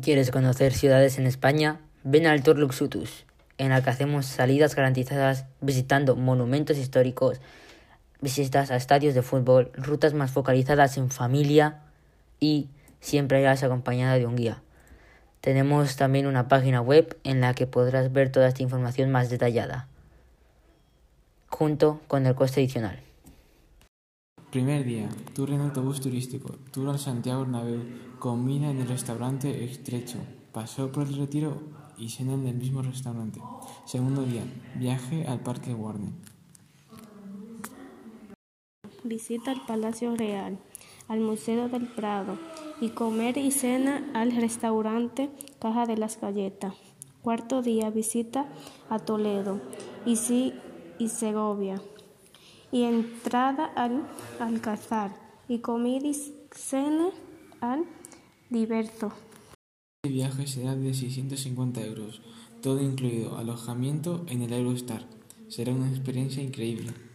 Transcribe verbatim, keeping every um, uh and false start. ¿Quieres conocer ciudades en España? Ven al Tour Luxutus, en la que hacemos salidas garantizadas visitando monumentos históricos, visitas a estadios de fútbol, rutas más focalizadas en familia y siempre irás acompañada de un guía. Tenemos también una página web en la que podrás ver toda esta información más detallada, junto con el coste adicional. Primer día, tour en autobús turístico, tour al Santiago Bernabéu, comida en el restaurante Estrecho, paseo por el Retiro y cena en el mismo restaurante. Segundo día, viaje al Parque Warner. Visita al Palacio Real, al Museo del Prado y comer y cena al restaurante Caja de las Galletas. Cuarto día, visita a Toledo y, sí, y Segovia. Y entrada al Alcázar y comida y cena al Diverso. Este viaje será de seiscientos cincuenta euros, todo incluido alojamiento en el Eurostar. Será una experiencia increíble.